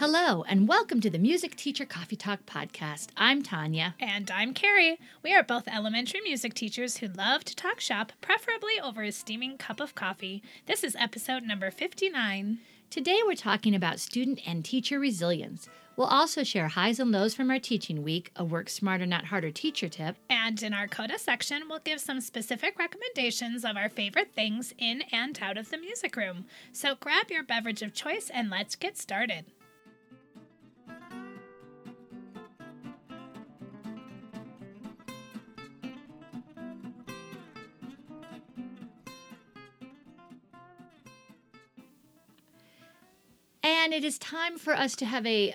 Hello, and welcome to the Music Teacher Coffee Talk podcast. I'm Tanya. And I'm Carrie. We are both elementary music teachers who love to talk shop, preferably over a steaming cup of coffee. This is episode number 59. Today we're talking about student and teacher resilience. We'll also share highs and lows from our teaching week, a work smarter, not harder teacher tip. And in our CODA section, we'll give some specific recommendations of our favorite things in and out of the music room. So grab your beverage of choice and let's get started. And it is time for us to have a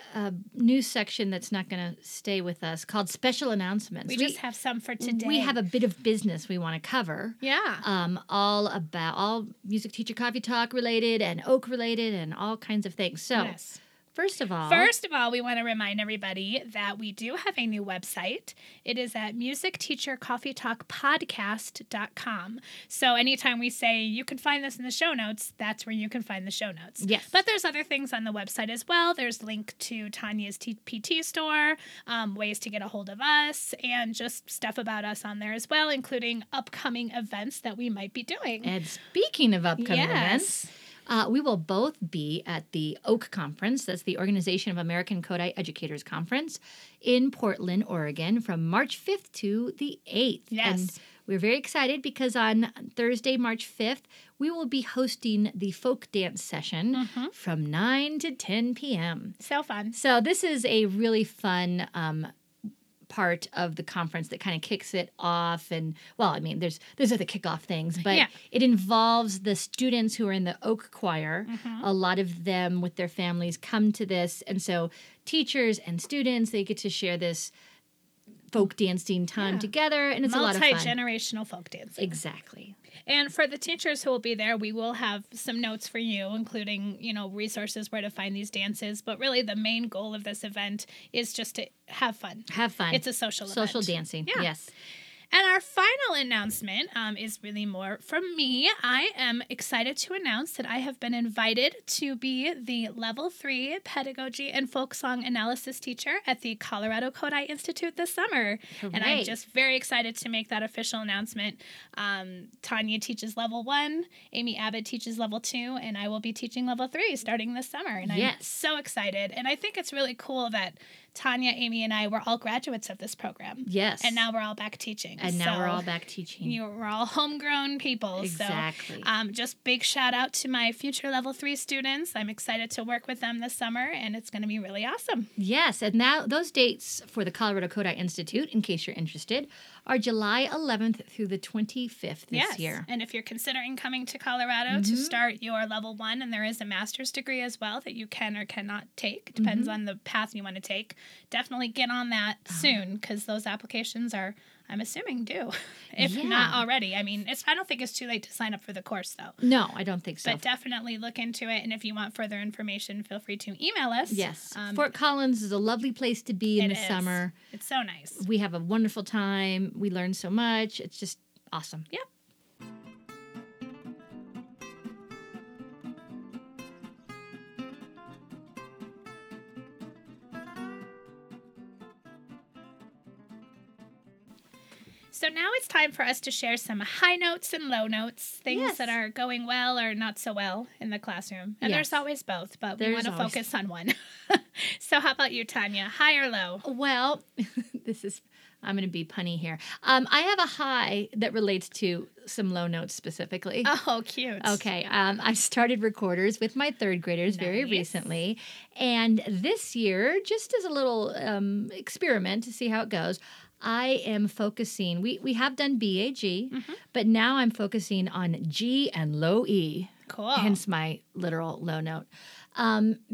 new section that's not going to stay with us called Special Announcements. We just have some for today. We have a bit of business we want to cover. Yeah. All about Music Teacher Coffee Talk related and Oak related and all kinds of things. So, yes. First of all, we want to remind everybody that we do have a new website. It is at musicteachercoffeetalkpodcast.com. So anytime we say you can find this in the show notes, that's where you can find the show notes. Yes. But there's other things on the website as well. There's a link to Tanya's TPT store, ways to get a hold of us, and just stuff about us on there as well, including upcoming events that we might be doing. And speaking of upcoming events... we will both be at the Oak Conference, that's the Organization of American Kodály Educators Conference, in Portland, Oregon, from March 5th to the 8th. Yes. And we're very excited because on Thursday, March 5th, we will be hosting the folk dance session from 9 to 10 p.m. So fun. So this is a really fun part of the conference that kind of kicks it off, and there's other kickoff things, but it involves the students who are in the Oak Choir. A lot of them with their families come to this, and so teachers and students, they get to share this folk dancing time together, and it's a lot of fun. Multi-generational folk dancing. Exactly. And for the teachers who will be there, we will have some notes for you, including, resources where to find these dances. But really the main goal of this event is just to have fun. Have fun. It's a social event. Social dancing, yes. And our final announcement is really more from me. I am excited to announce that I have been invited to be the Level 3 Pedagogy and Folk Song Analysis teacher at the Colorado Kodály Institute this summer. Hooray. And I'm just very excited to make that official announcement. Tanya teaches Level 1, Amy Abbott teaches Level 2, and I will be teaching Level 3 starting this summer. And I'm so excited. And I think it's really cool that Tanya, Amy, and I were all graduates of this program. Yes. And now we're all back teaching. We're all homegrown people. Exactly. So, just big shout out to my future Level 3 students. I'm excited to work with them this summer, and it's going to be really awesome. Yes, and now those dates for the Colorado Kodály Institute, in case you're interested, are July 11th through the 25th this year. And if you're considering coming to Colorado to start your Level 1, and there is a master's degree as well that you can or cannot take, depends on the path you want to take, definitely get on that soon, because those applications are... I'm assuming do, if not already. I mean, I don't think it's too late to sign up for the course, though. No, I don't think so. But definitely look into it, and if you want further information, feel free to email us. Yes. Fort Collins is a lovely place to be in the summer. It's so nice. We have a wonderful time. We learn so much. It's just awesome. Yep. So now it's time for us to share some high notes and low notes, things that are going well or not so well in the classroom. And there's always both, but we want to focus on one. So how about you, Tanya? High or low? Well, I'm going to be punny here. I have a high that relates to some low notes specifically. Oh, cute. Okay. I've started recorders with my third graders very recently. And this year, just as a little experiment to see how it goes, I am focusing, we have done BAG, but now I'm focusing on G and low E. Cool. Hence my literal low note.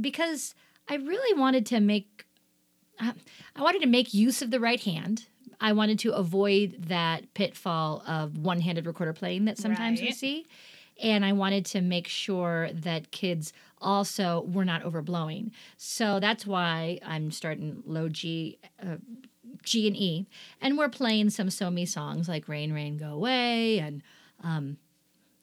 Because I really wanted to make use of the right hand. I wanted to avoid that pitfall of one-handed recorder playing that sometimes we see. And I wanted to make sure that kids also were not overblowing. So that's why I'm starting low G and E, and we're playing some Somi songs like Rain, Rain, Go Away, and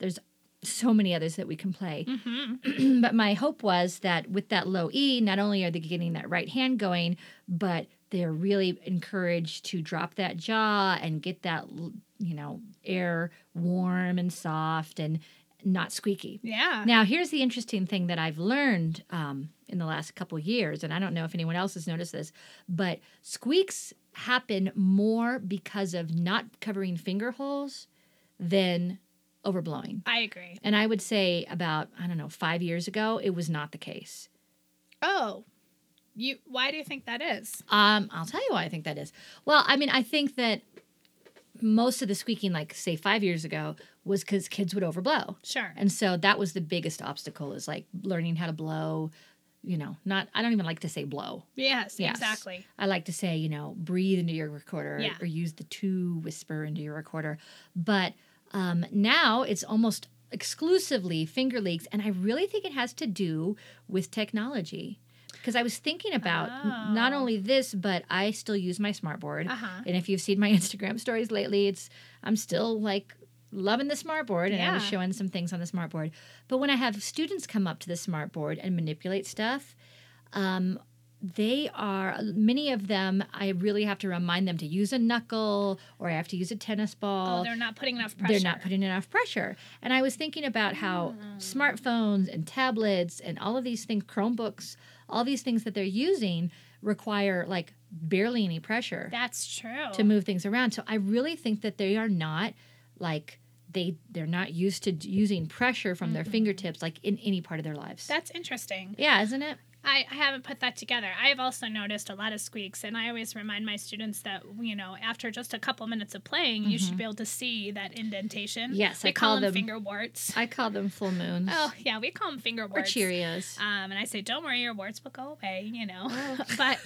there's so many others that we can play. Mm-hmm. But my hope was that with that low E, not only are they getting that right hand going, but they're really encouraged to drop that jaw and get that, you know, air warm and soft and not squeaky. Yeah. Now, here's the interesting thing that I've learned in the last couple of years, and I don't know if anyone else has noticed this, but squeaks happen more because of not covering finger holes than overblowing. I agree. And I would say about, 5 years ago, it was not the case. Oh. Why do you think that is? I'll tell you why I think that is. Well, I think that most of the squeaking, like, say, 5 years ago, was because kids would overblow. Sure. And so that was the biggest obstacle is, like, learning how to blow, I don't even like to say blow. Yes, exactly. I like to say, breathe into your recorder or use the to whisper into your recorder. But now it's almost exclusively finger leaks, and I really think it has to do with technology. Because I was thinking about not only this, but I still use my smartboard. Uh-huh. And if you've seen my Instagram stories lately, I'm still like loving the smartboard, and I was showing some things on the smartboard. But when I have students come up to the smartboard and manipulate stuff, many of them, I really have to remind them to use a knuckle, or I have to use a tennis ball. Oh, they're not putting enough pressure. And I was thinking about how smartphones and tablets and all of these things, Chromebooks, all these things that they're using require like barely any pressure. That's true. To move things around. So I really think that they are not like... They're not used to using pressure from their fingertips like in any part of their lives. That's interesting. Yeah, isn't it? I haven't put that together. I've also noticed a lot of squeaks, and I always remind my students that, after just a couple minutes of playing, you should be able to see that indentation. Yes, I call them finger warts. I call them full moons. Oh, yeah, we call them finger warts. Or Cheerios. And I say, don't worry, your warts will go away, But,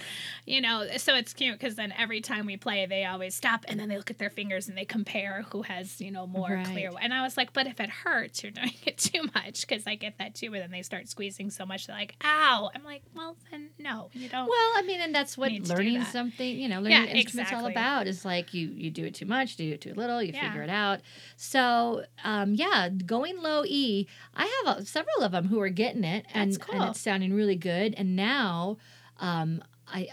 so it's cute because then every time we play, they always stop, and then they look at their fingers, and they compare who has, more clear. And I was like, but if it hurts, you're doing it too much, because I get that too, but then they start squeezing so much, they're like, ow, I'm like, well, then no, you don't. Well, and that's what learning something, learning instruments all about is like you do it too much, do it too little, you figure it out. So, going low E, I have several of them who are getting it, and, cool. And it's sounding really good. And now,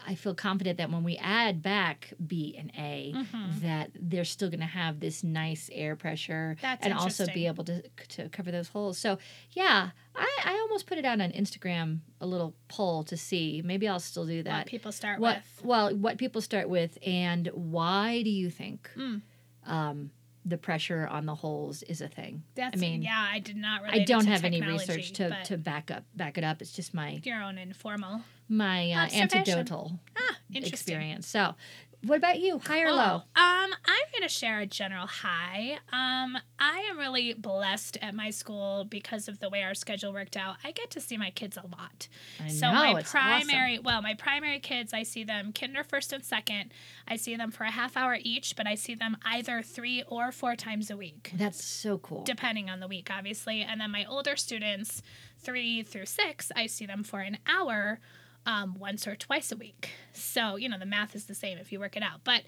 I feel confident that when we add back B and A, that they're still going to have this nice air pressure and also be able to cover those holes. So, yeah, I almost put it out on Instagram, a little poll to see. Maybe I'll still do that. What people start with. Well, what people start with, and why do you think the pressure on the holes is a thing? I did not really. I don't have any research to back it up. It's just my your own informal, my anecdotal experience. So, what about you? High or low? I'm going to share a general high. I am really blessed at my school because of the way our schedule worked out. I get to see my kids a lot. My primary kids, I see them kinder, first, and second. I see them for a half hour each, but I see them either 3 or 4 times a week. That's so cool. Depending on the week, obviously. And then my older students, 3 through 6, I see them for an hour once or twice a week. So, the math is the same if you work it out. But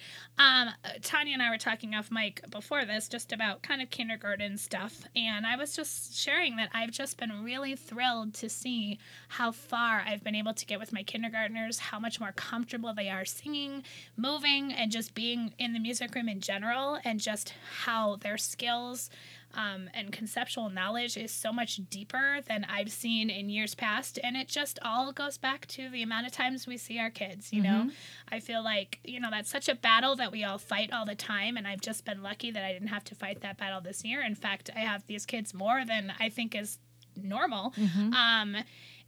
Tanya and I were talking off mic before this just about kind of kindergarten stuff. And I was just sharing that I've just been really thrilled to see how far I've been able to get with my kindergartners, how much more comfortable they are singing, moving, and just being in the music room in general, and just how their skills and conceptual knowledge is so much deeper than I've seen in years past. And it just all goes back to the amount of times we see our kids, know? I feel like, that's such a battle that we all fight all the time. And I've just been lucky that I didn't have to fight that battle this year. In fact, I have these kids more than I think is normal.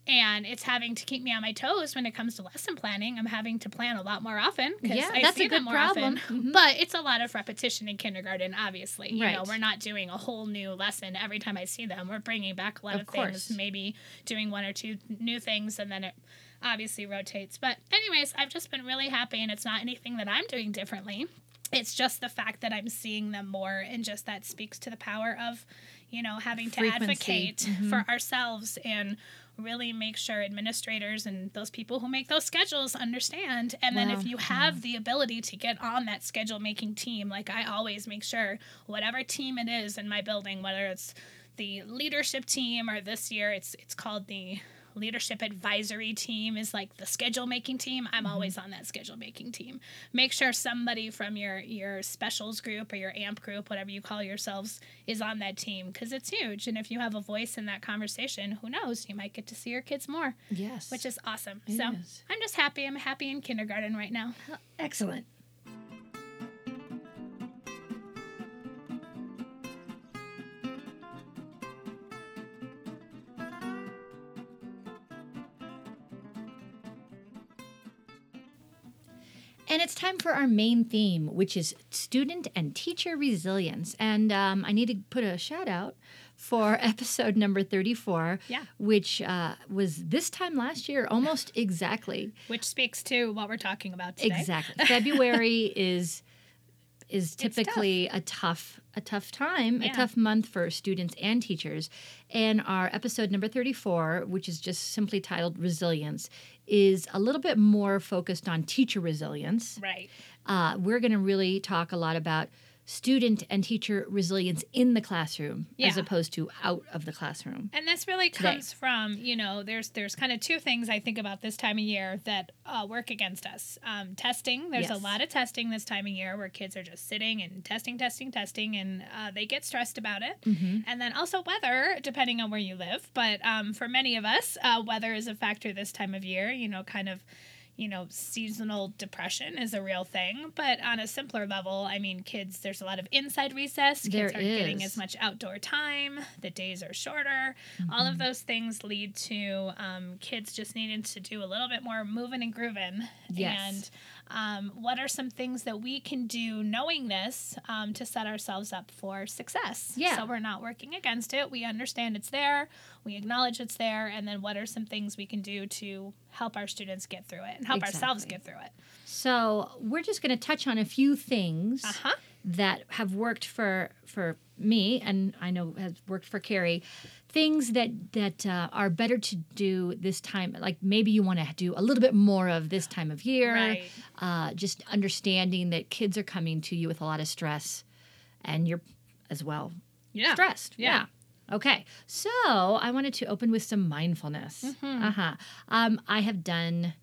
And it's having to keep me on my toes when it comes to lesson planning. I'm having to plan a lot more often because I see them more often. Mm-hmm. But it's a lot of repetition in kindergarten, obviously. Right. We're not doing a whole new lesson every time I see them. We're bringing back a lot of things, maybe doing 1 or 2 new things, and then it obviously rotates. But anyways, I've just been really happy, and it's not anything that I'm doing differently. It's just the fact that I'm seeing them more, and just that speaks to the power of, having frequency to advocate for ourselves and really make sure administrators and those people who make those schedules understand. And then if you have the ability to get on that schedule making team, like I always make sure whatever team it is in my building, whether it's the leadership team, or this year it's called the leadership advisory team, is like the schedule making team. I'm always on that schedule making team. Make sure somebody from your specials group or your AMP group, whatever you call yourselves, is on that team, because it's huge. And if you have a voice in that conversation, who knows, you might get to see your kids more. Yes. Which is awesome. It is. I'm just happy. I'm happy in kindergarten right now. Excellent. And it's time for our main theme, which is student and teacher resilience. And I need to put a shout out for episode number 34, which was this time last year, almost exactly. Which speaks to what we're talking about today. Exactly. February is typically a tough time, a tough month for students and teachers. And our episode number 34, which is just simply titled Resilience, is a little bit more focused on teacher resilience. Right. We're going to really talk a lot about student and teacher resilience in the classroom as opposed to out of the classroom. And this really comes from, there's kind of two things I think about this time of year that work against us. Testing. There's a lot of testing this time of year where kids are just sitting and testing, and they get stressed about it. Mm-hmm. And then also weather, depending on where you live. But for many of us, weather is a factor this time of year, seasonal depression is a real thing. But on a simpler level, kids, there's a lot of inside recess. Kids aren't getting as much outdoor time. The days are shorter. Mm-hmm. All of those things lead to kids just needing to do a little bit more moving and grooving. Yes. And what are some things that we can do knowing this to set ourselves up for success? Yeah. So we're not working against it. We understand it's there. We acknowledge it's there. And then what are some things we can do to help our students get through it and help ourselves get through it. So we're just going to touch on a few things that have worked for me, and I know has worked for Carrie, things that are better to do this time. Like maybe you want to do a little bit more of this time of year, just understanding that kids are coming to you with a lot of stress and you're as well stressed. Yeah. Okay, so I wanted to open with some mindfulness. Mm-hmm. I have done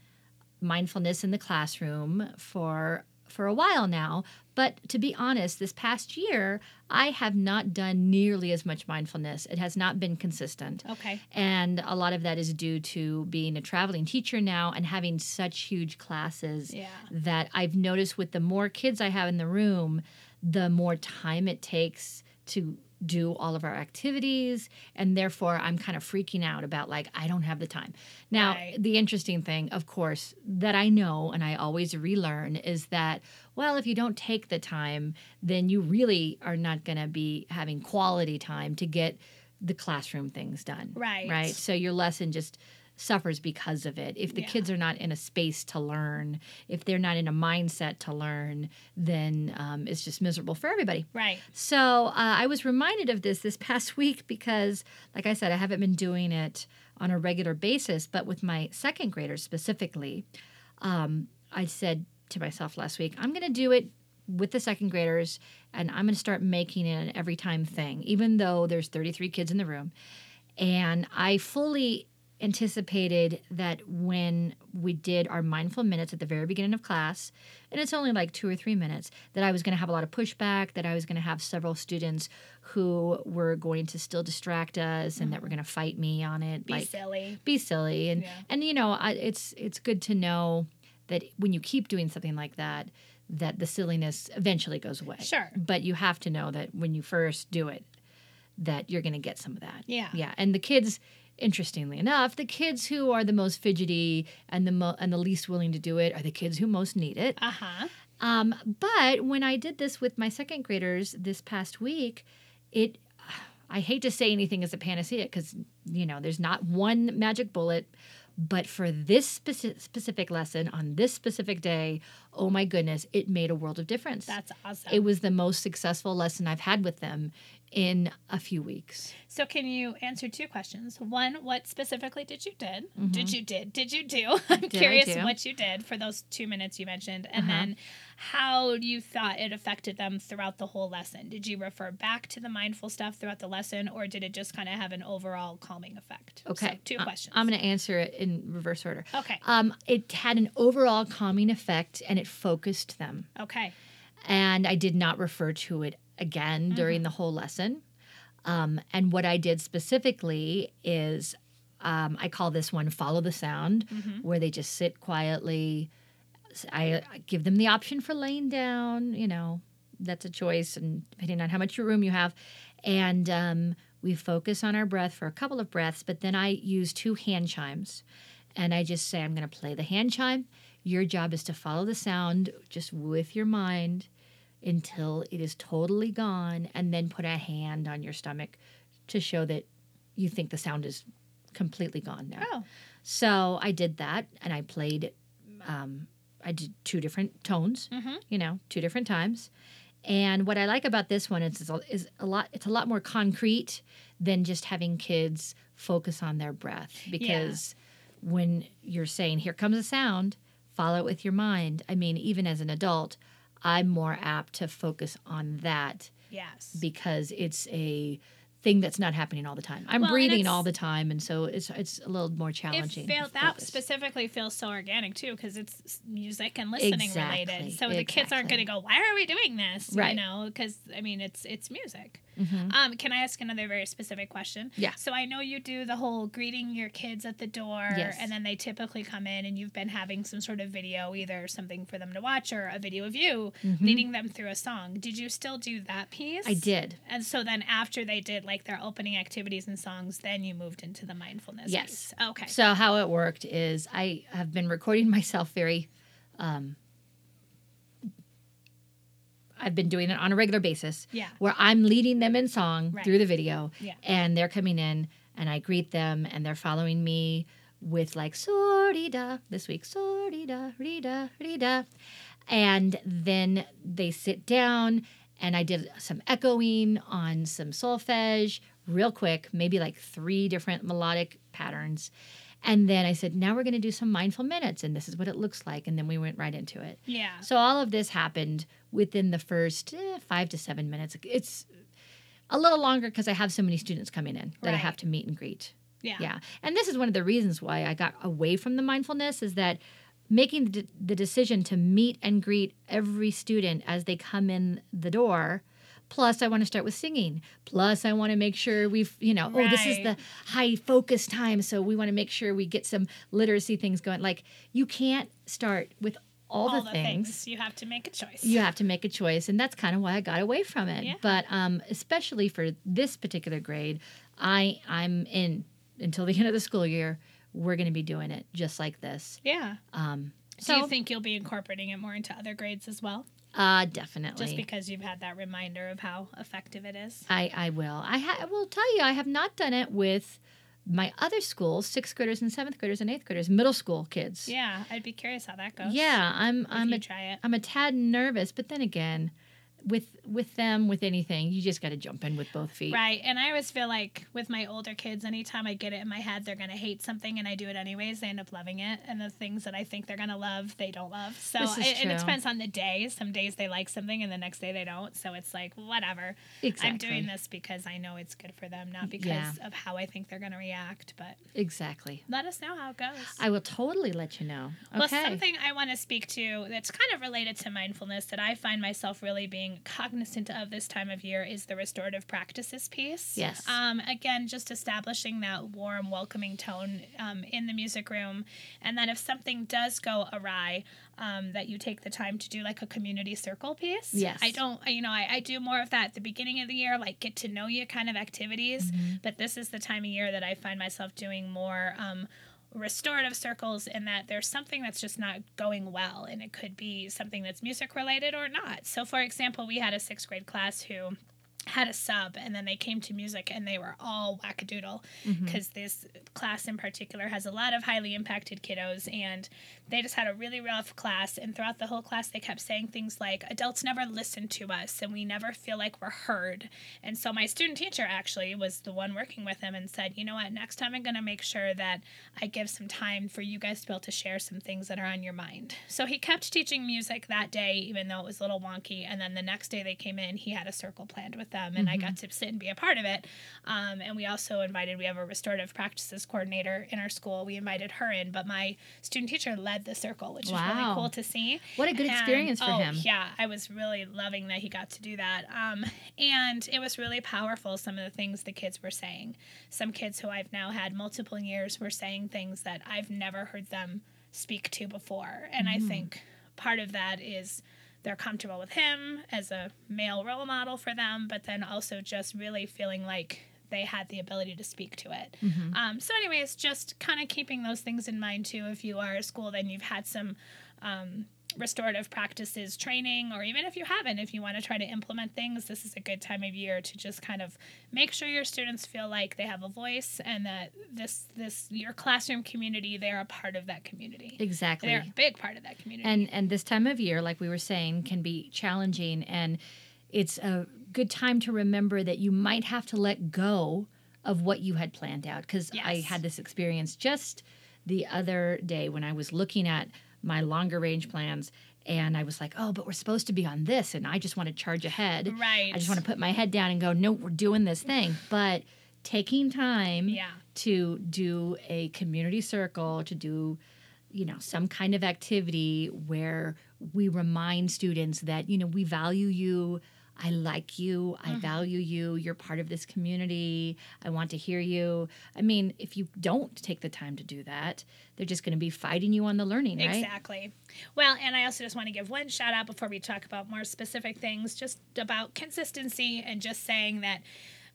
mindfulness in the classroom for a while now, but to be honest, this past year, I have not done nearly as much mindfulness. It has not been consistent. Okay. And a lot of that is due to being a traveling teacher now and having such huge classes that I've noticed with the more kids I have in the room, the more time it takes to do all of our activities, and therefore I'm kind of freaking out about I don't have the time. Now, the interesting thing, of course, that I know and I always relearn is that, if you don't take the time, then you really are not going to be having quality time to get the classroom things done. Right? So your lesson just suffers because of it. If the kids are not in a space to learn, if they're not in a mindset to learn, then it's just miserable for everybody. Right. So I was reminded of this past week because, like I said, I haven't been doing it on a regular basis, but with my second graders specifically, I said to myself last week, I'm going to do it with the second graders, and I'm going to start making it an every time thing, even though there's 33 kids in the room. And I fully anticipated that when we did our mindful minutes at the very beginning of class, and it's only 2 or 3 minutes, that I was going to have a lot of pushback, that I was going to have several students who were going to still distract us and that were going to fight me on it. Be silly. And it's good to know that when you keep doing something like that, that the silliness eventually goes away. Sure. But you have to know that when you first do it, that you're going to get some of that. Yeah. Yeah. And the kids, interestingly enough, the kids who are the most fidgety and the least willing to do it are the kids who most need it. But when I did this with my second graders this past week, I hate to say anything is a panacea because, there's not one magic bullet. But for this specific lesson on this specific day, oh my goodness, it made a world of difference. That's awesome. It was the most successful lesson I've had with them in a few weeks. So can you answer two questions? One, what specifically did you did? Mm-hmm. Did you do? I'm curious what you did for those 2 minutes you mentioned. And then how you thought it affected them throughout the whole lesson. Did you refer back to the mindful stuff throughout the lesson, or did it just kind of have an overall calming effect? Okay. So two questions. I'm going to answer it in reverse order. Okay. It had an overall calming effect, and it focused them. Okay. And I did not refer to it again during the whole lesson. And what I did specifically is I call this one Follow the Sound, where they just sit quietly. I give them the option for laying down. You know, that's a choice, and depending on how much room you have. And we focus on our breath for a couple of breaths, but then I use two hand chimes. And I just say, I'm going to play the hand chime. Your job is to follow the sound just with your mind until it is totally gone, and then put a hand on your stomach to show that you think the sound is completely gone now. Oh. So I did that, and I played, I did two different tones, you know, two different times. And what I like about this one is it's a lot more concrete than just having kids focus on their breath. Because when you're saying, here comes a sound, follow it with your mind. I mean, even as an adult, I'm more apt to focus on that. Yes. Because it's a thing that's not happening all the time. I'm breathing all the time, and so it's a little more challenging. That specifically feels so organic, too, because it's music and listening related. So the kids aren't going to go, why are we doing this? Right. You know, because, I mean, it's music. Mm-hmm. Can I ask another very specific question? Yeah. So I know you do the whole greeting your kids at the door, and then they typically come in, and you've been having some sort of video, either something for them to watch or a video of you leading them through a song. Did you still do that piece? I did. And so then after they did, like, their opening activities and songs, then you moved into the mindfulness piece. Yes. Okay. So how it worked is I have been recording myself very, I've been doing it on a regular basis. Yeah. Where I'm leading them in song through the video. Yeah. And they're coming in, and I greet them, and they're following me with, like, sorida this week, sorida, rida, rida. And then they sit down, and I did some echoing on some solfege real quick, maybe like 3 different melodic patterns. And then I said, now we're going to do some mindful minutes, and this is what it looks like. And then we went right into it. Yeah. So all of this happened within the first 5 to 7 minutes. It's a little longer because I have so many students coming in that I have to meet and greet. Yeah. Yeah. And this is one of the reasons why I got away from the mindfulness, is that making the decision to meet and greet every student as they come in the door. Plus, I want to start with singing. Plus, I want to make sure we've, you know, oh, this is the high focus time, so we want to make sure we get some literacy things going. Like, you can't start with all the things. You have to make a choice. You have to make a choice, and that's kind of why I got away from it. Yeah. But especially for this particular grade, I'm in until the end of the school year. We're going to be doing it just like this. Yeah. So do you think you'll be incorporating it more into other grades as well? Definitely. Just because you've had that reminder of how effective it is? I will. I will tell you, I have not done it with my other schools, 6th graders and 7th graders and 8th graders, middle school kids. Yeah, I'd be curious how that goes. Yeah, I'm a tad nervous, but then again, with them, with anything, you just got to jump in with both feet. Right. And I always feel like with my older kids, anytime I get it in my head, they're going to hate something, and I do it anyways. They end up loving it. And the things that I think they're going to love, they don't love. So and it depends on the day. Some days they like something, and the next day they don't. So it's like, whatever. Exactly. I'm doing this because I know it's good for them, not because of how I think they're going to react. But exactly. Let us know how it goes. I will totally let you know. Okay. Well, something I want to speak to that's kind of related to mindfulness that I find myself really being cognizant of this time of year is the restorative practices piece. Yes. Again, just establishing that warm, welcoming tone in the music room. And then if something does go awry, that you take the time to do like a community circle piece. Yes. I do more of that at the beginning of the year, like get to know you kind of activities. Mm-hmm. But this is the time of year that I find myself doing more restorative circles, in that there's something that's just not going well, and it could be something that's music related or not. So for example, we had a 6th grade class who had a sub, and then they came to music, and they were all wackadoodle, because this class in particular has a lot of highly impacted kiddos, and they just had a really rough class, and throughout the whole class, they kept saying things like, adults never listen to us, and we never feel like we're heard. And so my student teacher actually was the one working with him and said, you know what, next time I'm going to make sure that I give some time for you guys to be able to share some things that are on your mind. So he kept teaching music that day, even though it was a little wonky, and then the next day they came in, he had a circle planned with them, and I got to sit and be a part of it. And we also invited, we have a restorative practices coordinator in our school. We invited her in, but my student teacher led the circle, which was really cool to see. What a good experience for him. Yeah, I was really loving that he got to do that. And it was really powerful, some of the things the kids were saying. Some kids who I've now had multiple years were saying things that I've never heard them speak to before. And I think part of that is they're comfortable with him as a male role model for them, but then also just really feeling like they had the ability to speak to it. So anyways, just kind of keeping those things in mind too. If you are a school, then you've had some restorative practices training, or even if you haven't, if you want to try to implement things, this is a good time of year to just kind of make sure your students feel like they have a voice, and that this your classroom community, they're a part of that community. Exactly. They're a big part of that community. And this time of year, like we were saying, can be challenging, and it's a good time to remember that you might have to let go of what you had planned out, because I had this experience just the other day when I was looking at my longer range plans, and I was like, oh, but we're supposed to be on this, and I just want to charge ahead. Right. I just want to put my head down and go, no, we're doing this thing. But taking time to do a community circle, to do, you know, some kind of activity where we remind students that, you know, we value you, I like you, I value you, you're part of this community, I want to hear you. I mean, if you don't take the time to do that, they're just going to be fighting you on the learning, right? Exactly. Well, and I also just want to give one shout out before we talk about more specific things, just about consistency, and just saying that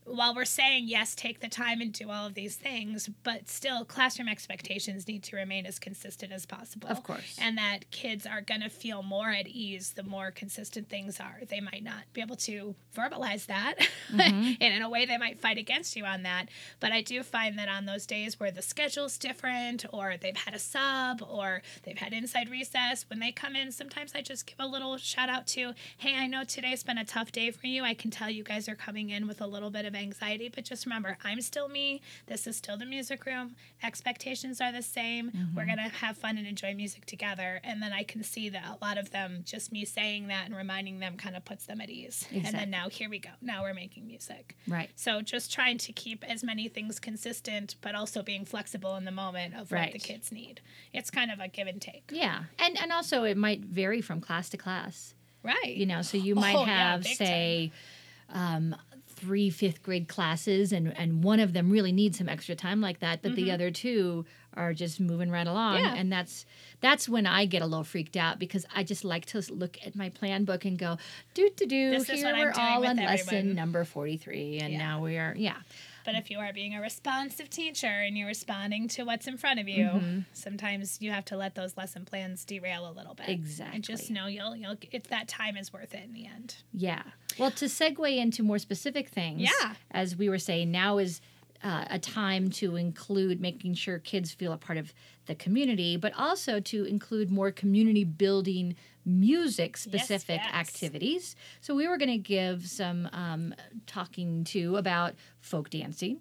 while we're saying, yes, take the time and do all of these things, but still classroom expectations need to remain as consistent as possible. Of course. And that kids are going to feel more at ease the more consistent things are. They might not be able to verbalize that. And in a way, they might fight against you on that. But I do find that on those days where the schedule's different, or they've had a sub, or they've had inside recess, when they come in, sometimes I just give a little shout out to, hey, I know today's been a tough day for you. I can tell you guys are coming in with a little bit of anxiety, but just remember, I'm still me. This is still the music room. Expectations are the same. We're going to have fun and enjoy music together. And then I can see that a lot of them, just me saying that and reminding them, kind of puts them at ease. Exactly. And then now here we go. Now we're making music. Right. So just trying to keep as many things consistent, but also being flexible in the moment of what the kids need. It's kind of a give and take. Yeah. And also it might vary from class to class. Right. You know, so you might have, say, 3 fifth-grade classes, and one of them really needs some extra time like that, but the other two are just moving right along. Yeah. And that's when I get a little freaked out, because I just like to look at my plan book and go, do-do-do, here we're all on lesson number 43, and now we are, But if you are being a responsive teacher and you're responding to what's in front of you, sometimes you have to let those lesson plans derail a little bit. Exactly. And just know you'll it's, that time is worth it in the end. Yeah. Well, to segue into more specific things, as we were saying, now is a time to include making sure kids feel a part of the community, but also to include more community-building music-specific activities. So we were going to give some talking to about folk dancing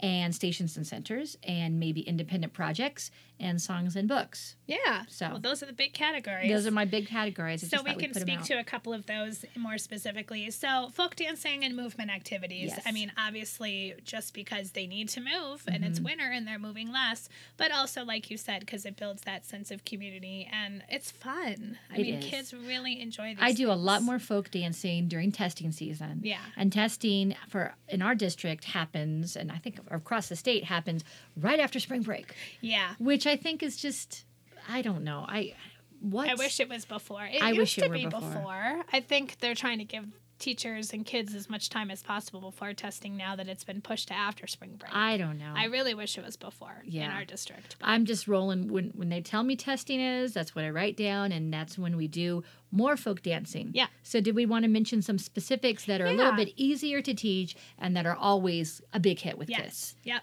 and stations and centers, and maybe independent projects, and songs and books. Yeah. So well, those are the big categories. Those are my big categories. So we can speak to a couple of those more specifically. So folk dancing and movement activities. Yes. I mean, obviously, just because they need to move, and it's winter and they're moving less, but also, like you said, because it builds that sense of community, and it's fun. I mean, kids really enjoy these things. I do a lot more folk dancing during testing season. Yeah. And testing for in our district happens, and I think across the state happens, right after spring break. Yeah. Which I think is just, I don't know. I wish it was before. It used to be before. I think they're trying to give teachers and kids as much time as possible before testing now that it's been pushed to after spring break. I don't know. I really wish it was before in our district. But I'm just rolling. When they tell me testing is, that's what I write down, and that's when we do more folk dancing. Yeah. So did we want to mention some specifics that are a little bit easier to teach and that are always a big hit with kids? Yep.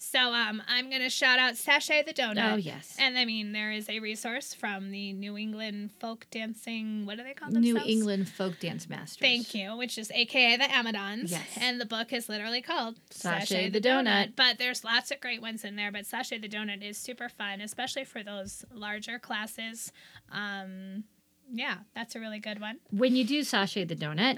So I'm going to shout out Sashay the Donut. Oh, yes. And, I mean, there is a resource from the New England Folk Dancing, what do they call themselves? New England Folk Dance Masters. Thank you, which is a.k.a. the Amidons. Yes. And the book is literally called Sashay the Donut. But there's lots of great ones in there, but Sashay the Donut is super fun, especially for those larger classes. Yeah, that's a really good one. When you do Sashay the Donut,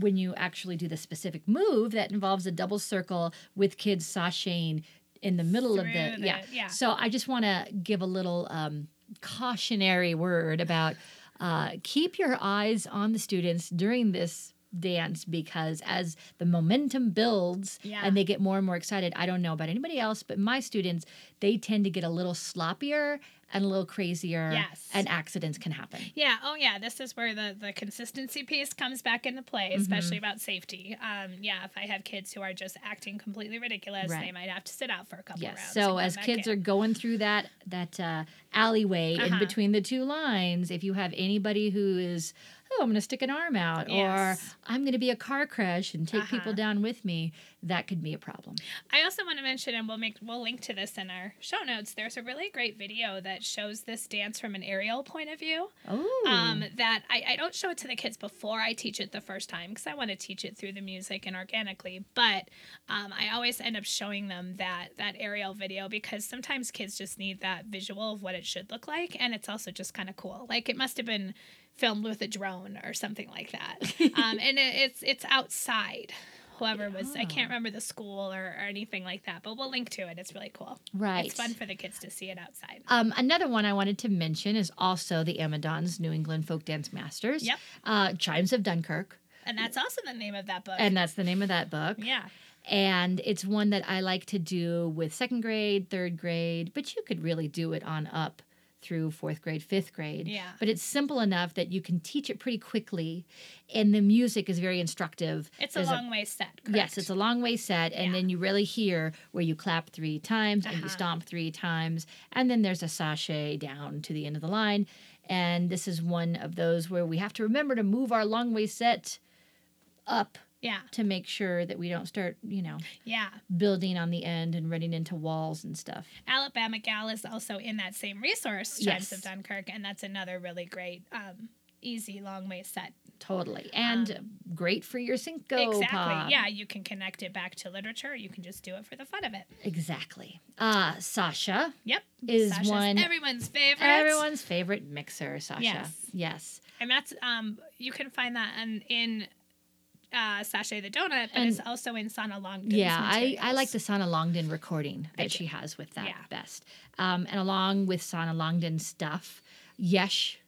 when you actually do the specific move that involves a double circle with kids sashaying in the middle of the So I just want to give a little cautionary word about keep your eyes on the students during this dance, because as the momentum builds and they get more and more excited, I don't know about anybody else, but my students, they tend to get a little sloppier and a little crazier, and accidents can happen. Yeah, oh yeah, this is where the consistency piece comes back into play, especially about safety. If I have kids who are just acting completely ridiculous, they might have to sit out for a couple rounds. So as kids are going through that alleyway in between the two lines, if you have anybody who is, oh, I'm going to stick an arm out, or I'm going to be a car crash and take people down with me, that could be a problem. I also want to mention, and we'll link to this in our show notes, there's a really great video that shows this dance from an aerial point of view. Oh. That I don't show it to the kids before I teach it the first time, because I want to teach it through the music and organically, but I always end up showing them that aerial video, because sometimes kids just need that visual of what it should look like, and it's also just kind of cool. Like, it must have been filmed with a drone or something like that. And it's outside. Whoever was, I can't remember the school or anything like that, but we'll link to it. It's really cool. Right. It's fun for the kids to see it outside. Another one I wanted to mention is also the Amidons, New England Folk Dance Masters. Yep. Chimes of Dunkirk. And that's also the name of that book. Yeah. And it's one that I like to do with second grade, third grade, but you could really do it on up through fourth grade, fifth grade. Yeah. But it's simple enough that you can teach it pretty quickly, and the music is very instructive. It's a long way set, correct? Yes, it's a long way set, and then you really hear where you clap three times and you stomp three times, and then there's a sashay down to the end of the line, and this is one of those where we have to remember to move our long way set up. Yeah. To make sure that we don't start, building on the end and running into walls and stuff. Alabama Gal is also in that same resource, Chimes of Dunkirk, and that's another really great, easy, long way set. Totally. And great for your Cinco Pop. Yeah, you can connect it back to literature. You can just do it for the fun of it. Exactly. Sasha. Yep. Sasha's one. Everyone's favorite. Everyone's favorite mixer, Sasha. Yes. And that's, you can find that in Sashay the Donut, but it's also in Sanna Longden's materials. I like the Sanna Longden recording that she has with that best. And along with Sanna Longden stuff, Yesh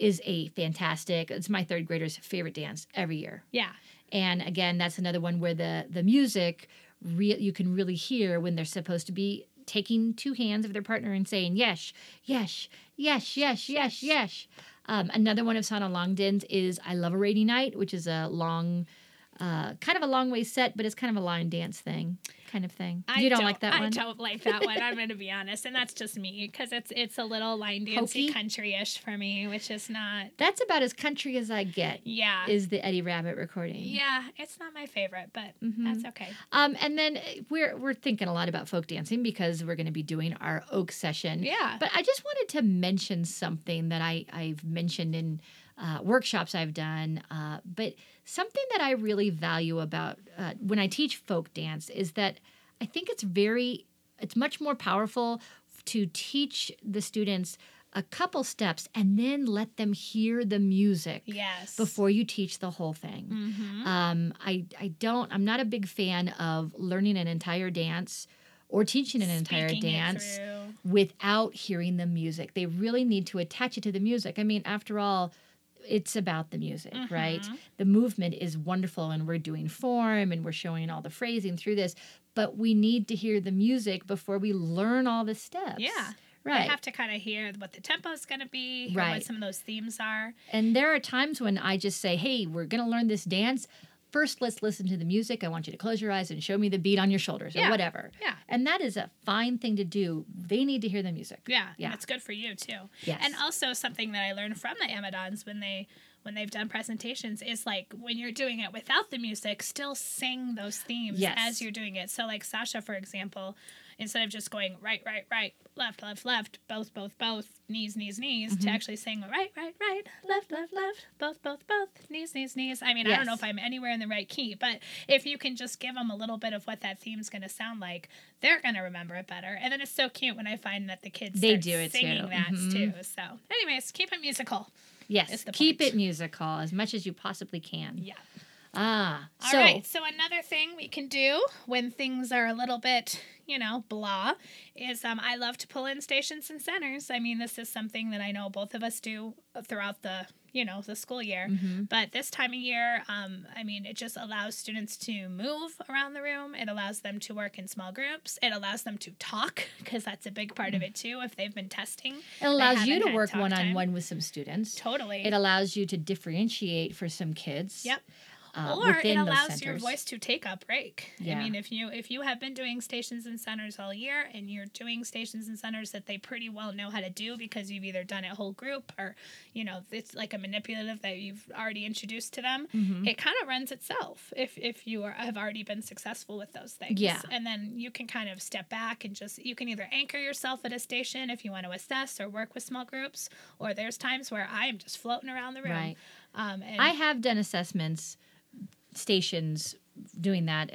is a fantastic, it's my third grader's favorite dance every year. Yeah. And again, that's another one where the music, you can really hear when they're supposed to be taking two hands of their partner and saying, Yesh, Yesh, Yesh, Yesh, Yesh, Yesh. Another one of Sanna Longden's is I Love a Rainy Night, which is a long, kind of a long way set, but it's kind of a line dance thing, kind of thing. You don't like that one? I don't like that one, I'm going to be honest. And that's just me, because it's a little line dancey, country-ish for me, which is not... That's about as country as I get, is the Eddie Rabbitt recording. Yeah, it's not my favorite, but that's okay. And then we're thinking a lot about folk dancing because we're going to be doing our Oak session. Yeah. But I just wanted to mention something that I've mentioned in... workshops I've done, but something that I really value about when I teach folk dance is that I think it's much more powerful to teach the students a couple steps and then let them hear the music before you teach the whole thing. I'm not a big fan of learning an entire dance or teaching an entire dance without hearing the music. They really need to attach it to the music. I mean, after all, it's about the music, right? The movement is wonderful, and we're doing form, and we're showing all the phrasing through this, but we need to hear the music before we learn all the steps. Yeah. Right. You have to kind of hear what the tempo is going to be, hear what some of those themes are. And there are times when I just say, hey, we're going to learn this dance. First, let's listen to the music. I want you to close your eyes and show me the beat on your shoulders or whatever. Yeah. And that is a fine thing to do. They need to hear the music. Yeah. Yeah. It's good for you, too. Yes. And also something that I learned from the Amidons when they... when they've done presentations is like when you're doing it without the music, still sing those themes as you're doing it. So like Sasha, for example, instead of just going right, left, both, knees, to actually saying right, left, both, knees. I mean, I don't know if I'm anywhere in the right key, but if you can just give them a little bit of what that theme's going to sound like, they're going to remember it better. And then it's so cute when I find that the kids they do it singing too. That too. So anyways, keep it musical. Yes, keep it musical as much as you possibly can. Yeah. All right, so another thing we can do when things are a little bit, you know, blah, is I love to pull in stations and centers. I mean, this is something that I know both of us do throughout the, you know, the school year. Mm-hmm. But this time of year, I mean, it just allows students to move around the room. It allows them to work in small groups. It allows them to talk, because that's a big part of it, too, if they've been testing. It allows you to work one-on-one with some students. Totally. It allows you to differentiate for some kids. Yep. Or it allows your voice to take a break. Yeah. I mean, if you have been doing stations and centers all year and you're doing stations and centers that they pretty well know how to do because you've either done it whole group or, you know, it's like a manipulative that you've already introduced to them, it kind of runs itself if you have already been successful with those things. Yeah. And then you can kind of step back and just, you can either anchor yourself at a station if you want to assess or work with small groups, or there's times where I am just floating around the room. Right. And I have done assessments. Stations doing that,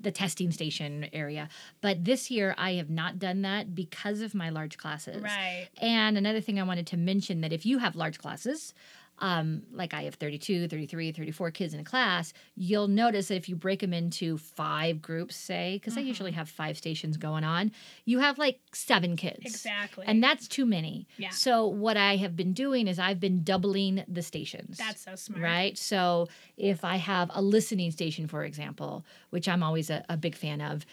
the testing station area. But this year I have not done that because of my large classes. Right. And another thing I wanted to mention that if you have large classes, like I have 32, 33, 34 kids in a class, you'll notice that if you break them into 5 groups, say, because I usually have 5 stations going on, you have like 7 kids. Exactly. And that's too many. Yeah. So what I have been doing is I've been doubling the stations. That's so smart. Right? So if I have a listening station, for example, which I'm always a big fan of,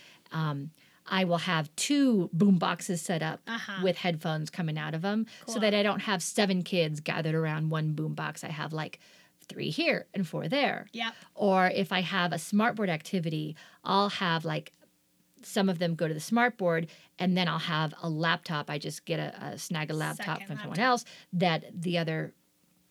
I will have 2 boom boxes set up with headphones coming out of them so that I don't have 7 kids gathered around one boom box. I have like 3 here and 4 there. Yeah. Or if I have a smartboard activity, I'll have like some of them go to the smartboard, and then I'll have a laptop. I just get a snag a laptop from someone else that the other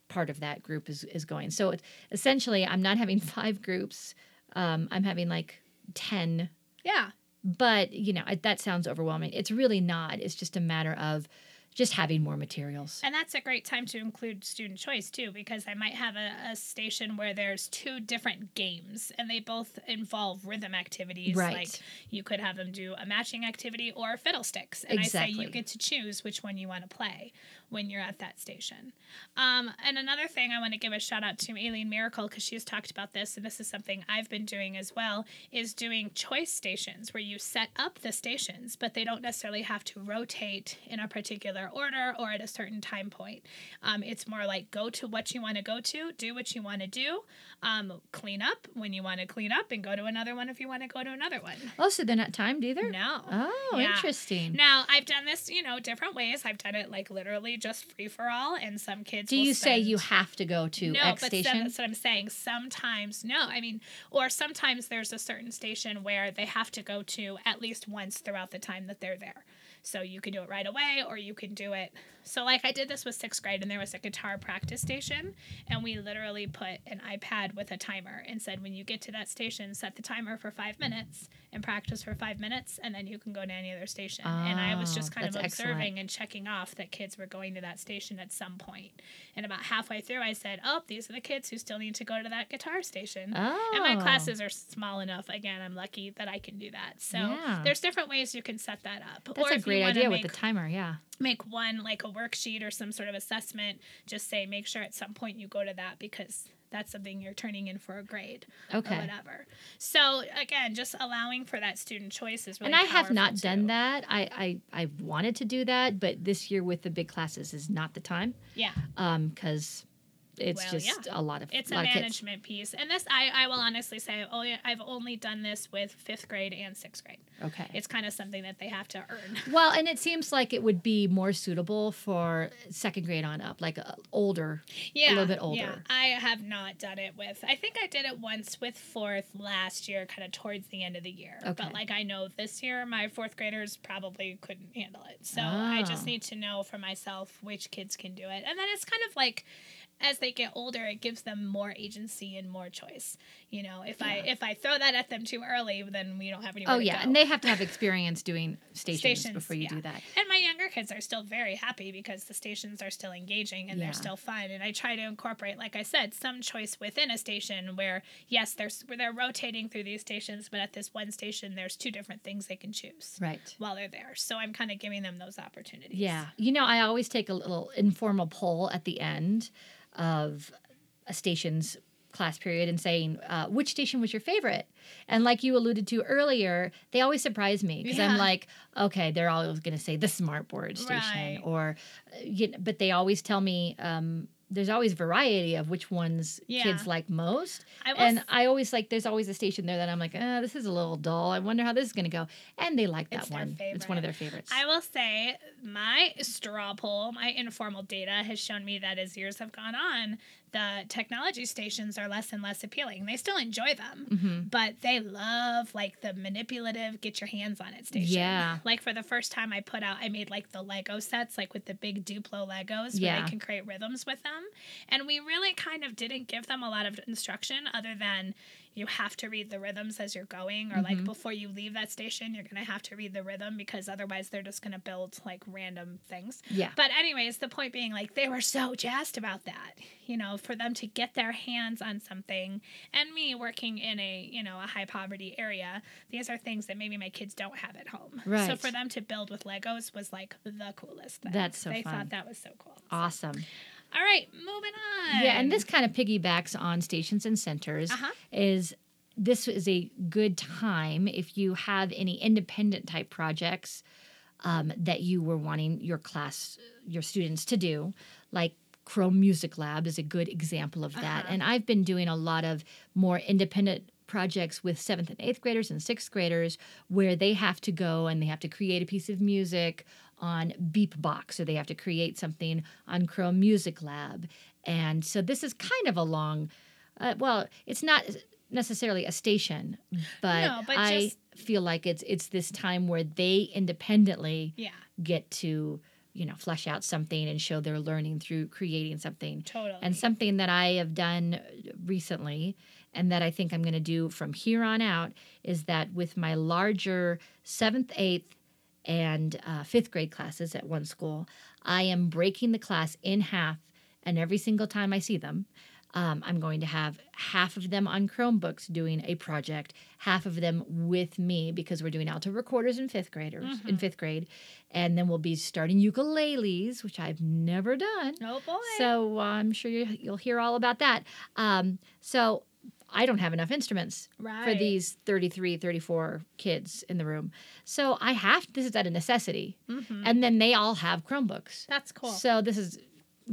part of that group is going. So it's, essentially, I'm not having 5 groups. I'm having like 10. Yeah. But, you know, that sounds overwhelming. It's really not. It's just a matter of just having more materials. And that's a great time to include student choice, too, because I might have a station where there's 2 different games, and they both involve rhythm activities. Right. Like, you could have them do a matching activity or fiddlesticks. And I say you get to choose which one you want to play when you're at that station. And another thing, I want to give a shout-out to Aileen Miracle, because she's talked about this, and this is something I've been doing as well, is doing choice stations where you set up the stations, but they don't necessarily have to rotate in a particular order or at a certain time point. It's more like go to what you want to go to, do what you want to do, clean up when you want to clean up, and go to another one if you want to go to another one. Oh, so they're not timed either? No. Oh, yeah. Interesting. Now, I've done this, you know, different ways. I've done it like literally just free for all, and some kids do say you have to go to X station? No, but that's what I'm saying. Sometimes, no. I mean, or sometimes there's a certain station where they have to go to at least once throughout the time that they're there. So you can do it right away, or you can do it. So like I did this with 6th grade, and there was a guitar practice station, and we literally put an iPad with a timer and said, when you get to that station, set the timer for 5 minutes and practice for 5 minutes, and then you can go to any other station. And I was just kind of observing and checking off that kids were going to that station at some point. And about halfway through, I said, oh, these are the kids who still need to go to that guitar station. Oh. And my classes are small enough. Again, I'm lucky that I can do that. So there's different ways you can set that up. That's a great idea with the timer, Make one, like a worksheet or some sort of assessment. Just say, make sure at some point you go to that, because that's something you're turning in for a grade or whatever. So, again, just allowing for that student choice is really powerful. And I have not done that. I wanted to do that, but this year with the big classes is not the time. Yeah. Because it's just a lot of it's a management piece. And this, I will honestly say, I've only done this with 5th grade and 6th grade. Okay. It's kind of something that they have to earn. Well, and it seems like it would be more suitable for 2nd grade on up, like a little bit older. Yeah. I have not done it with, I think I did it once with 4th last year, kind of towards the end of the year. Okay. But like I know this year my 4th graders probably couldn't handle it. So I just need to know for myself which kids can do it. And then it's kind of like, as they get older, it gives them more agency and more choice. You know, if I throw that at them too early, then we don't have anywhere to go. And they have to have experience doing stations before you do that. And my younger kids are still very happy because the stations are still engaging and they're still fun. And I try to incorporate, like I said, some choice within a station where, yes, they're rotating through these stations, but at this one station, there's 2 different things they can choose while they're there. So I'm kind of giving them those opportunities. Yeah. You know, I always take a little informal poll at the end of a station's class period and saying, which station was your favorite? And like you alluded to earlier, they always surprise me because I'm like, okay, they're always going to say the Smartboard station or, you know, but they always tell me, there's always variety of which ones kids like most. I always like, there's always a station there that I'm like, this is a little dull. I wonder how this is going to go. And they like that one. It's one of their favorites. I will say my straw poll, my informal data has shown me that as years have gone on, the technology stations are less and less appealing. They still enjoy them, but they love like the manipulative, get your hands on it station. Yeah. Like for the first time I made like the Lego sets, like with the big Duplo Legos where they can create rhythms with them. And we really kind of didn't give them a lot of instruction other than you have to read the rhythms as you're going, or like before you leave that station, you're going to have to read the rhythm because otherwise they're just going to build like random things. Yeah. But anyways, the point being like they were so jazzed about that, you know, for them to get their hands on something. And me working in a high poverty area, these are things that maybe my kids don't have at home. Right. So for them to build with Legos was like the coolest thing. That's so fun. They thought that was so cool. Awesome. All right, moving on. Yeah, and this kind of piggybacks on stations and centers. This is a good time if you have any independent type projects that you were wanting your students to do. Like Chrome Music Lab is a good example of that. And I've been doing a lot of more independent projects with 7th and 8th graders and 6th graders where they have to go and they have to create a piece of music on Beepbox, or they have to create something on Chrome Music Lab. And so this is kind of a long, it's not necessarily a station, but I feel like it's this time where they independently get to, you know, flesh out something and show their learning through creating something. Totally. And something that I have done recently and that I think I'm going to do from here on out is that with my larger 7th, 8th, and 5th grade classes at one school, I am breaking the class in half, and every single time I see them, I'm going to have half of them on Chromebooks doing a project, half of them with me because we're doing alto recorders in 5th grade, and then we'll be starting ukuleles, which I've never done. Oh boy! So I'm sure you'll hear all about that. So I don't have enough instruments for these 33, 34 kids in the room. So this is at a necessity. And then they all have Chromebooks. That's cool. So this is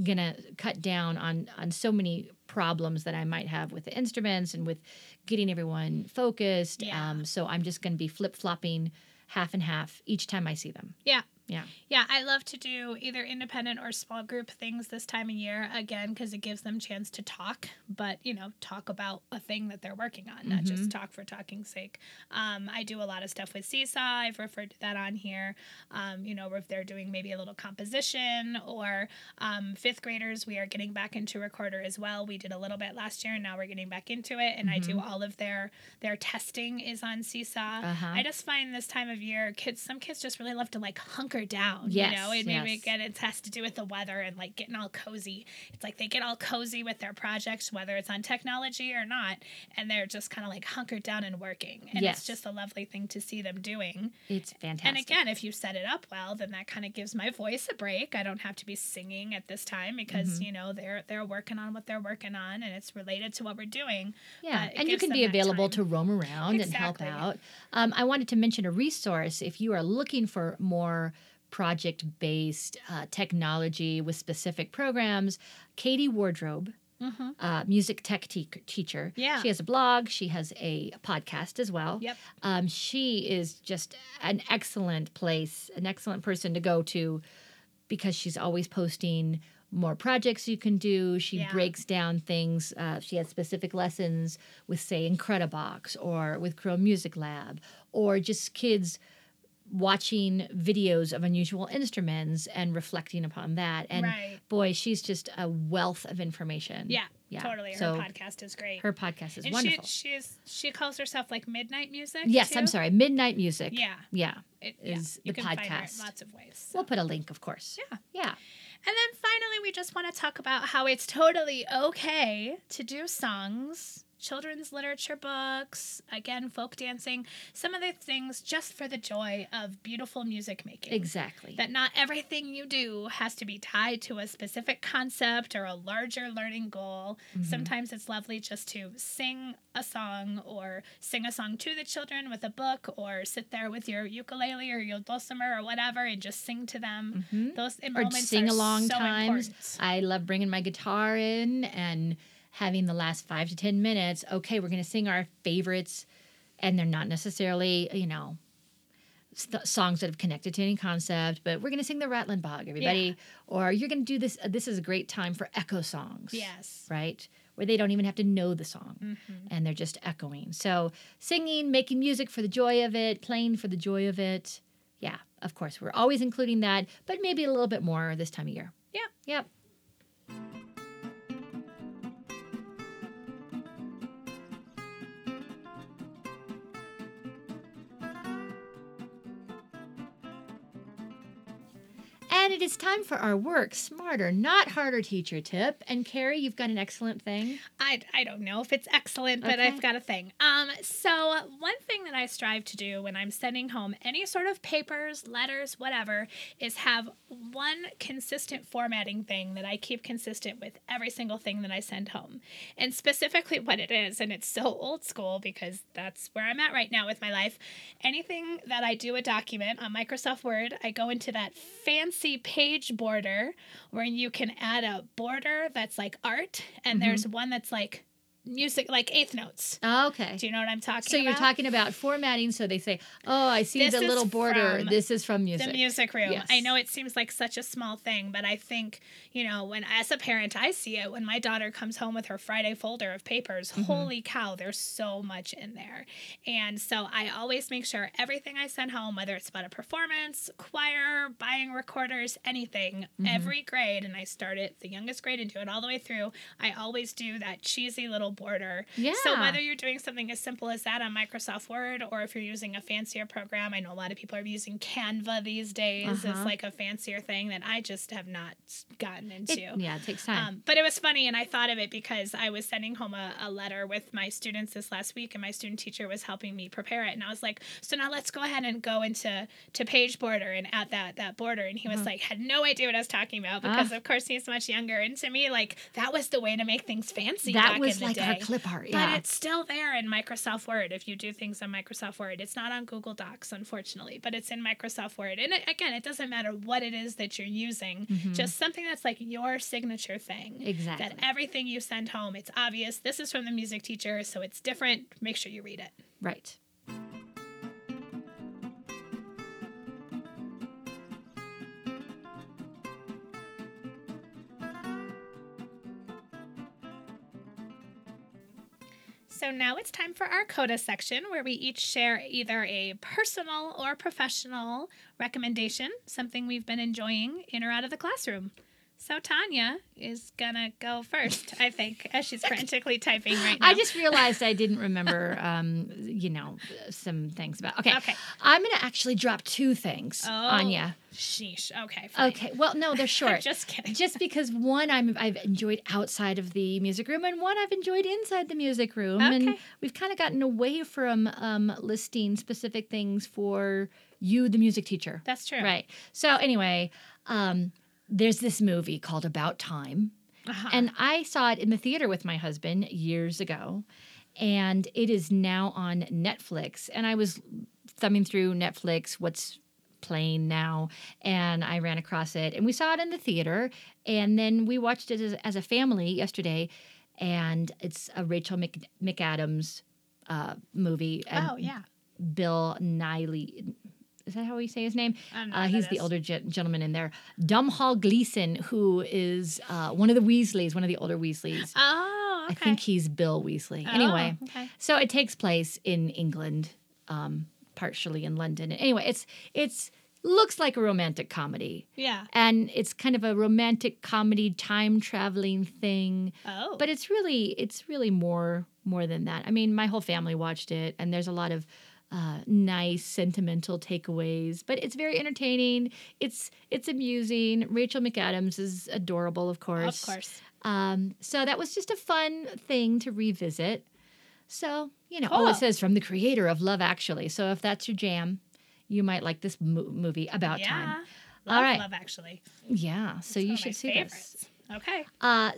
going to cut down on so many problems that I might have with the instruments and with getting everyone focused. Yeah. So I'm just going to be flip-flopping half and half each time I see them. Yeah. Yeah. Yeah, I love to do either independent or small group things this time of year, again, because it gives them a chance to talk, but, you know, talk about a thing that they're working on, not just talk for talking's sake. I do a lot of stuff with Seesaw. I've referred to that on here. You know, if they're doing maybe a little composition or 5th graders, we are getting back into recorder as well. We did a little bit last year, and now we're getting back into it, and I do all of their testing is on Seesaw. I just find this time of year, some kids just really love to, like, hunker down, you know, and maybe again it has to do with the weather and like getting all cozy. It's like they get all cozy with their projects, whether it's on technology or not, and they're just kind of like hunkered down and working. And it's just a lovely thing to see them doing. It's fantastic. And again, if you set it up well, then that kind of gives my voice a break. I don't have to be singing at this time because you know they're working on what they're working on, and it's related to what we're doing. Yeah, and you can be available to roam around and help out. I wanted to mention a resource if you are looking for more project-based technology with specific programs. Katie Wardrobe music tech teacher. Yeah. She has a blog. She has a podcast as well. Yep. She is just an excellent place, an excellent person to go to because she's always posting more projects you can do. She breaks down things. She has specific lessons with, say, Incredibox or with Chrome Music Lab or just kids watching videos of unusual instruments and reflecting upon that. And boy, she's just a wealth of information. Yeah, totally. Her podcast is great. Her podcast is wonderful. She calls herself like Midnight Music. Yes, too? I'm sorry, Midnight Music. Yeah, is the podcast. You can find her in lots of ways. So. We'll put a link, of course. Yeah. And then finally, we just want to talk about how it's totally okay to do songs, children's literature books, again, folk dancing, some of the things just for the joy of beautiful music making. Exactly. That not everything you do has to be tied to a specific concept or a larger learning goal. Mm-hmm. Sometimes it's lovely just to sing a song or sing a song to the children with a book or sit there with your ukulele or your dulcimer or whatever and just sing to them. Mm-hmm. Those moments are so important. Or sing-along times. I love bringing my guitar in and having the last 5 to 10 minutes, okay, we're going to sing our favorites, and they're not necessarily, you know, songs that have connected to any concept, but we're going to sing the Rattlin' Bog, everybody. Yeah. Or you're going to do this. This is a great time for echo songs. Yes. Right? Where they don't even have to know the song, and they're just echoing. So singing, making music for the joy of it, playing for the joy of it. Yeah, of course, we're always including that, but maybe a little bit more this time of year. Yeah. Yep. And it is time for our Work Smarter, Not Harder teacher tip. And Carrie, you've got an excellent thing. I don't know if it's excellent, but I've got a thing. So one thing that I strive to do when I'm sending home any sort of papers, letters, whatever, is have one consistent formatting thing that I keep consistent with every single thing that I send home. And specifically what it is, and it's so old school because that's where I'm at right now with my life. Anything that I do a document on Microsoft Word, I go into that fancy page border where you can add a border that's like art, and there's one that's like music, like eighth notes. Oh, okay. Do you know what I'm talking about? So you're talking about formatting, so they say, oh, I see the little border. This is from music. The music room. Yes. I know it seems like such a small thing, but I think, you know, when as a parent, I see it when my daughter comes home with her Friday folder of papers. Holy cow, there's so much in there. And so I always make sure everything I send home, whether it's about a performance, choir, buying recorders, anything, every grade, and I start at the youngest grade and do it all the way through, I always do that cheesy little border. Yeah. So whether you're doing something as simple as that on Microsoft Word or if you're using a fancier program, I know a lot of people are using Canva these days. It's like a fancier thing that I just have not gotten into. It takes time. But it was funny, and I thought of it because I was sending home a letter with my students this last week, and my student teacher was helping me prepare it, and I was like, so now let's go ahead and go into page border and add that border, and he was like, had no idea what I was talking about because of course he's much younger, and to me, like, that was the way to make things fancy back in the day. Her clip art, but it's still there in Microsoft Word. If you do things on Microsoft Word, it's not on Google Docs, unfortunately, but it's in Microsoft Word. And it doesn't matter what it is that you're using, just something that's like your signature thing. Exactly. That everything you send home, it's obvious. This is from the music teacher, so it's different. Make sure you read it. Right. So now it's time for our CODA section, where we each share either a personal or professional recommendation, something we've been enjoying in or out of the classroom. So Tanya is going to go first, I think, as she's frantically typing right now. I just realized I didn't remember, some things about. Okay. I'm going to actually drop two things on you. Sheesh. Okay. Fine. Okay. Well, no, they're short. I'm just kidding. Just because one I've enjoyed outside of the music room, and one I've enjoyed inside the music room. Okay. And we've kind of gotten away from listing specific things for you, the music teacher. That's true. Right. So anyway, there's this movie called About Time, and I saw it in the theater with my husband years ago, and it is now on Netflix, and I was thumbing through Netflix, what's playing now, and I ran across it. And we saw it in the theater, and then we watched it as a family yesterday, and it's a Rachel McAdams movie. And Bill Nighy. Is that how we say his name? He's the older gentleman in there. Domhnall Gleeson, who is one of the Weasleys, one of the older Weasleys. Oh, okay. I think he's Bill Weasley. Oh, anyway, okay. So it takes place in England, partially in London. Anyway, it's looks like a romantic comedy. Yeah. And it's kind of a romantic comedy time-traveling thing. Oh. But it's really more than that. I mean, my whole family watched it, and there's a lot of nice sentimental takeaways, but it's very entertaining. It's amusing. Rachel McAdams is adorable, of course. Of course. So that was just a fun thing to revisit. So, cool. Oh, it says from the creator of Love Actually. So if that's your jam, you might like this movie, About Time. Love, all right. Love Actually. Yeah. That's so you should see favorites. This. Okay.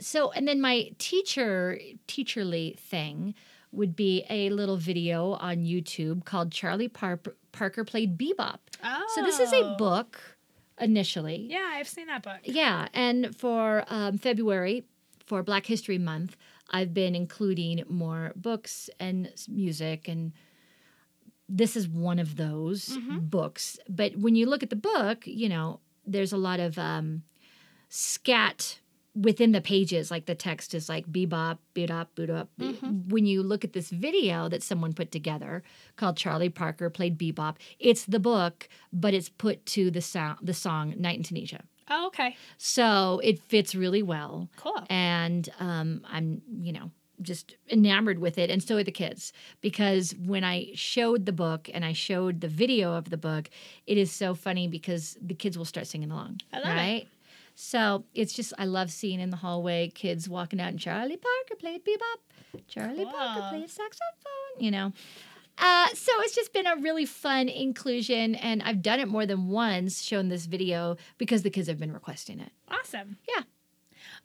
So, and then my teacherly thing would be a little video on YouTube called Charlie Parker Played Bebop. Oh. So this is a book initially. Yeah, I've seen that book. Yeah, and for February, for Black History Month, I've been including more books and music, and this is one of those books. But when you look at the book, there's a lot of scat within the pages, like the text is like bebop, bidop, boodop. When you look at this video that someone put together called Charlie Parker Played Bebop, it's the book, but it's put to the song Night in Tunisia. Oh, okay. So it fits really well. Cool. And I'm, just enamored with it, and so are the kids, because when I showed the book and I showed the video of the book, it is so funny because the kids will start singing along. I love it. So it's just, I love seeing in the hallway kids walking out and Charlie Parker played bebop, Charlie Parker played saxophone, So it's just been a really fun inclusion, and I've done it more than once, shown this video, because the kids have been requesting it. Awesome. Yeah.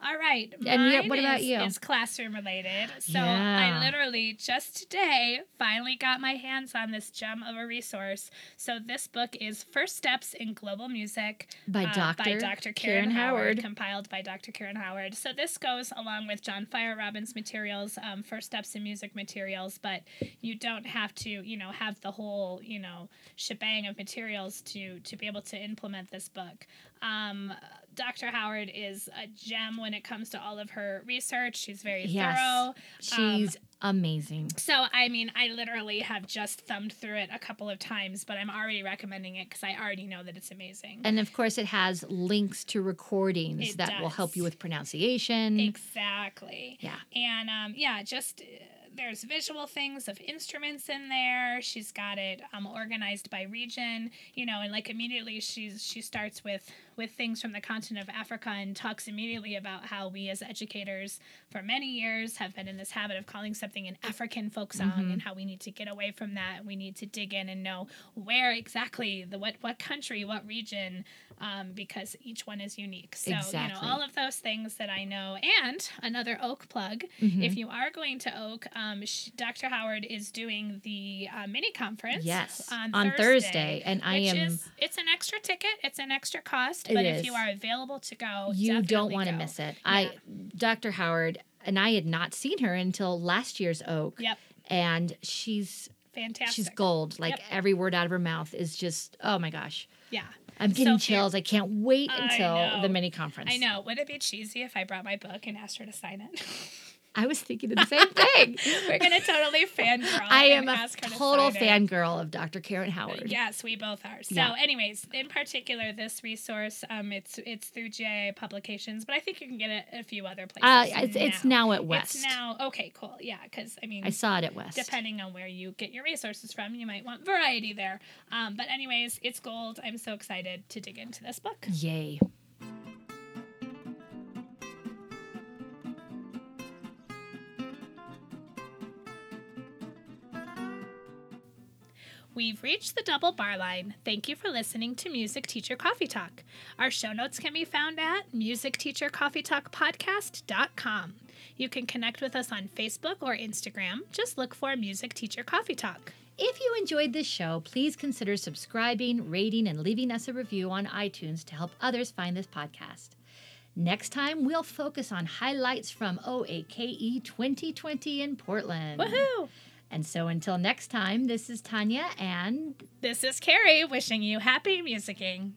All right. And what about you? It's classroom related. So I literally just today finally got my hands on this gem of a resource. So this book is First Steps in Global Music by Dr. Karen Howard, compiled by Dr. Karen Howard. So this goes along with John Fire Robin's materials, First Steps in Music materials, but you don't have to, have the whole, shebang of materials to be able to implement this book. Dr. Howard is a gem when it comes to all of her research. She's very thorough. She's amazing. So, I literally have just thumbed through it a couple of times, but I'm already recommending it because I already know that it's amazing. And, of course, it has links to recordings will help you with pronunciation. Exactly. Yeah. And, there's visual things of instruments in there. She's got it organized by region, and immediately she starts with things from the continent of Africa and talks immediately about how we as educators for many years have been in this habit of calling something an African folk song and how we need to get away from that. And we need to dig in and know where exactly, what country, what region, because each one is unique. So, all of those things that I know. And another Oak plug, if you are going to Oak, Dr. Howard is doing the mini conference on Thursday, and it's an extra ticket, it's an extra cost, but if you are available to go, you don't want to miss it. Yeah. Dr. Howard, and I had not seen her until last year's Oak, and she's fantastic. She's gold. Every word out of her mouth is just, oh my gosh. Yeah. I'm getting chills. I can't wait until the mini conference. I know. Would it be cheesy if I brought my book and asked her to sign it? I was thinking of the same thing. We're going to totally fangirl. I am a total fangirl of Dr. Karen Howard. Yes, we both are. So anyways, in particular, this resource, it's through GIA Publications, but I think you can get it a few other places. It's now at West. It's now, okay, cool. Yeah, because, I saw it at West. Depending on where you get your resources from, you might want variety there. But anyways, it's gold. I'm so excited to dig into this book. Yay. We've reached the double bar line. Thank you for listening to Music Teacher Coffee Talk. Our show notes can be found at musicteachercoffeetalkpodcast.com. You can connect with us on Facebook or Instagram. Just look for Music Teacher Coffee Talk. If you enjoyed this show, please consider subscribing, rating, and leaving us a review on iTunes to help others find this podcast. Next time, we'll focus on highlights from OAKE 2020 in Portland. Woohoo! And so until next time, this is Tanya and... This is Carrie, wishing you happy musicking.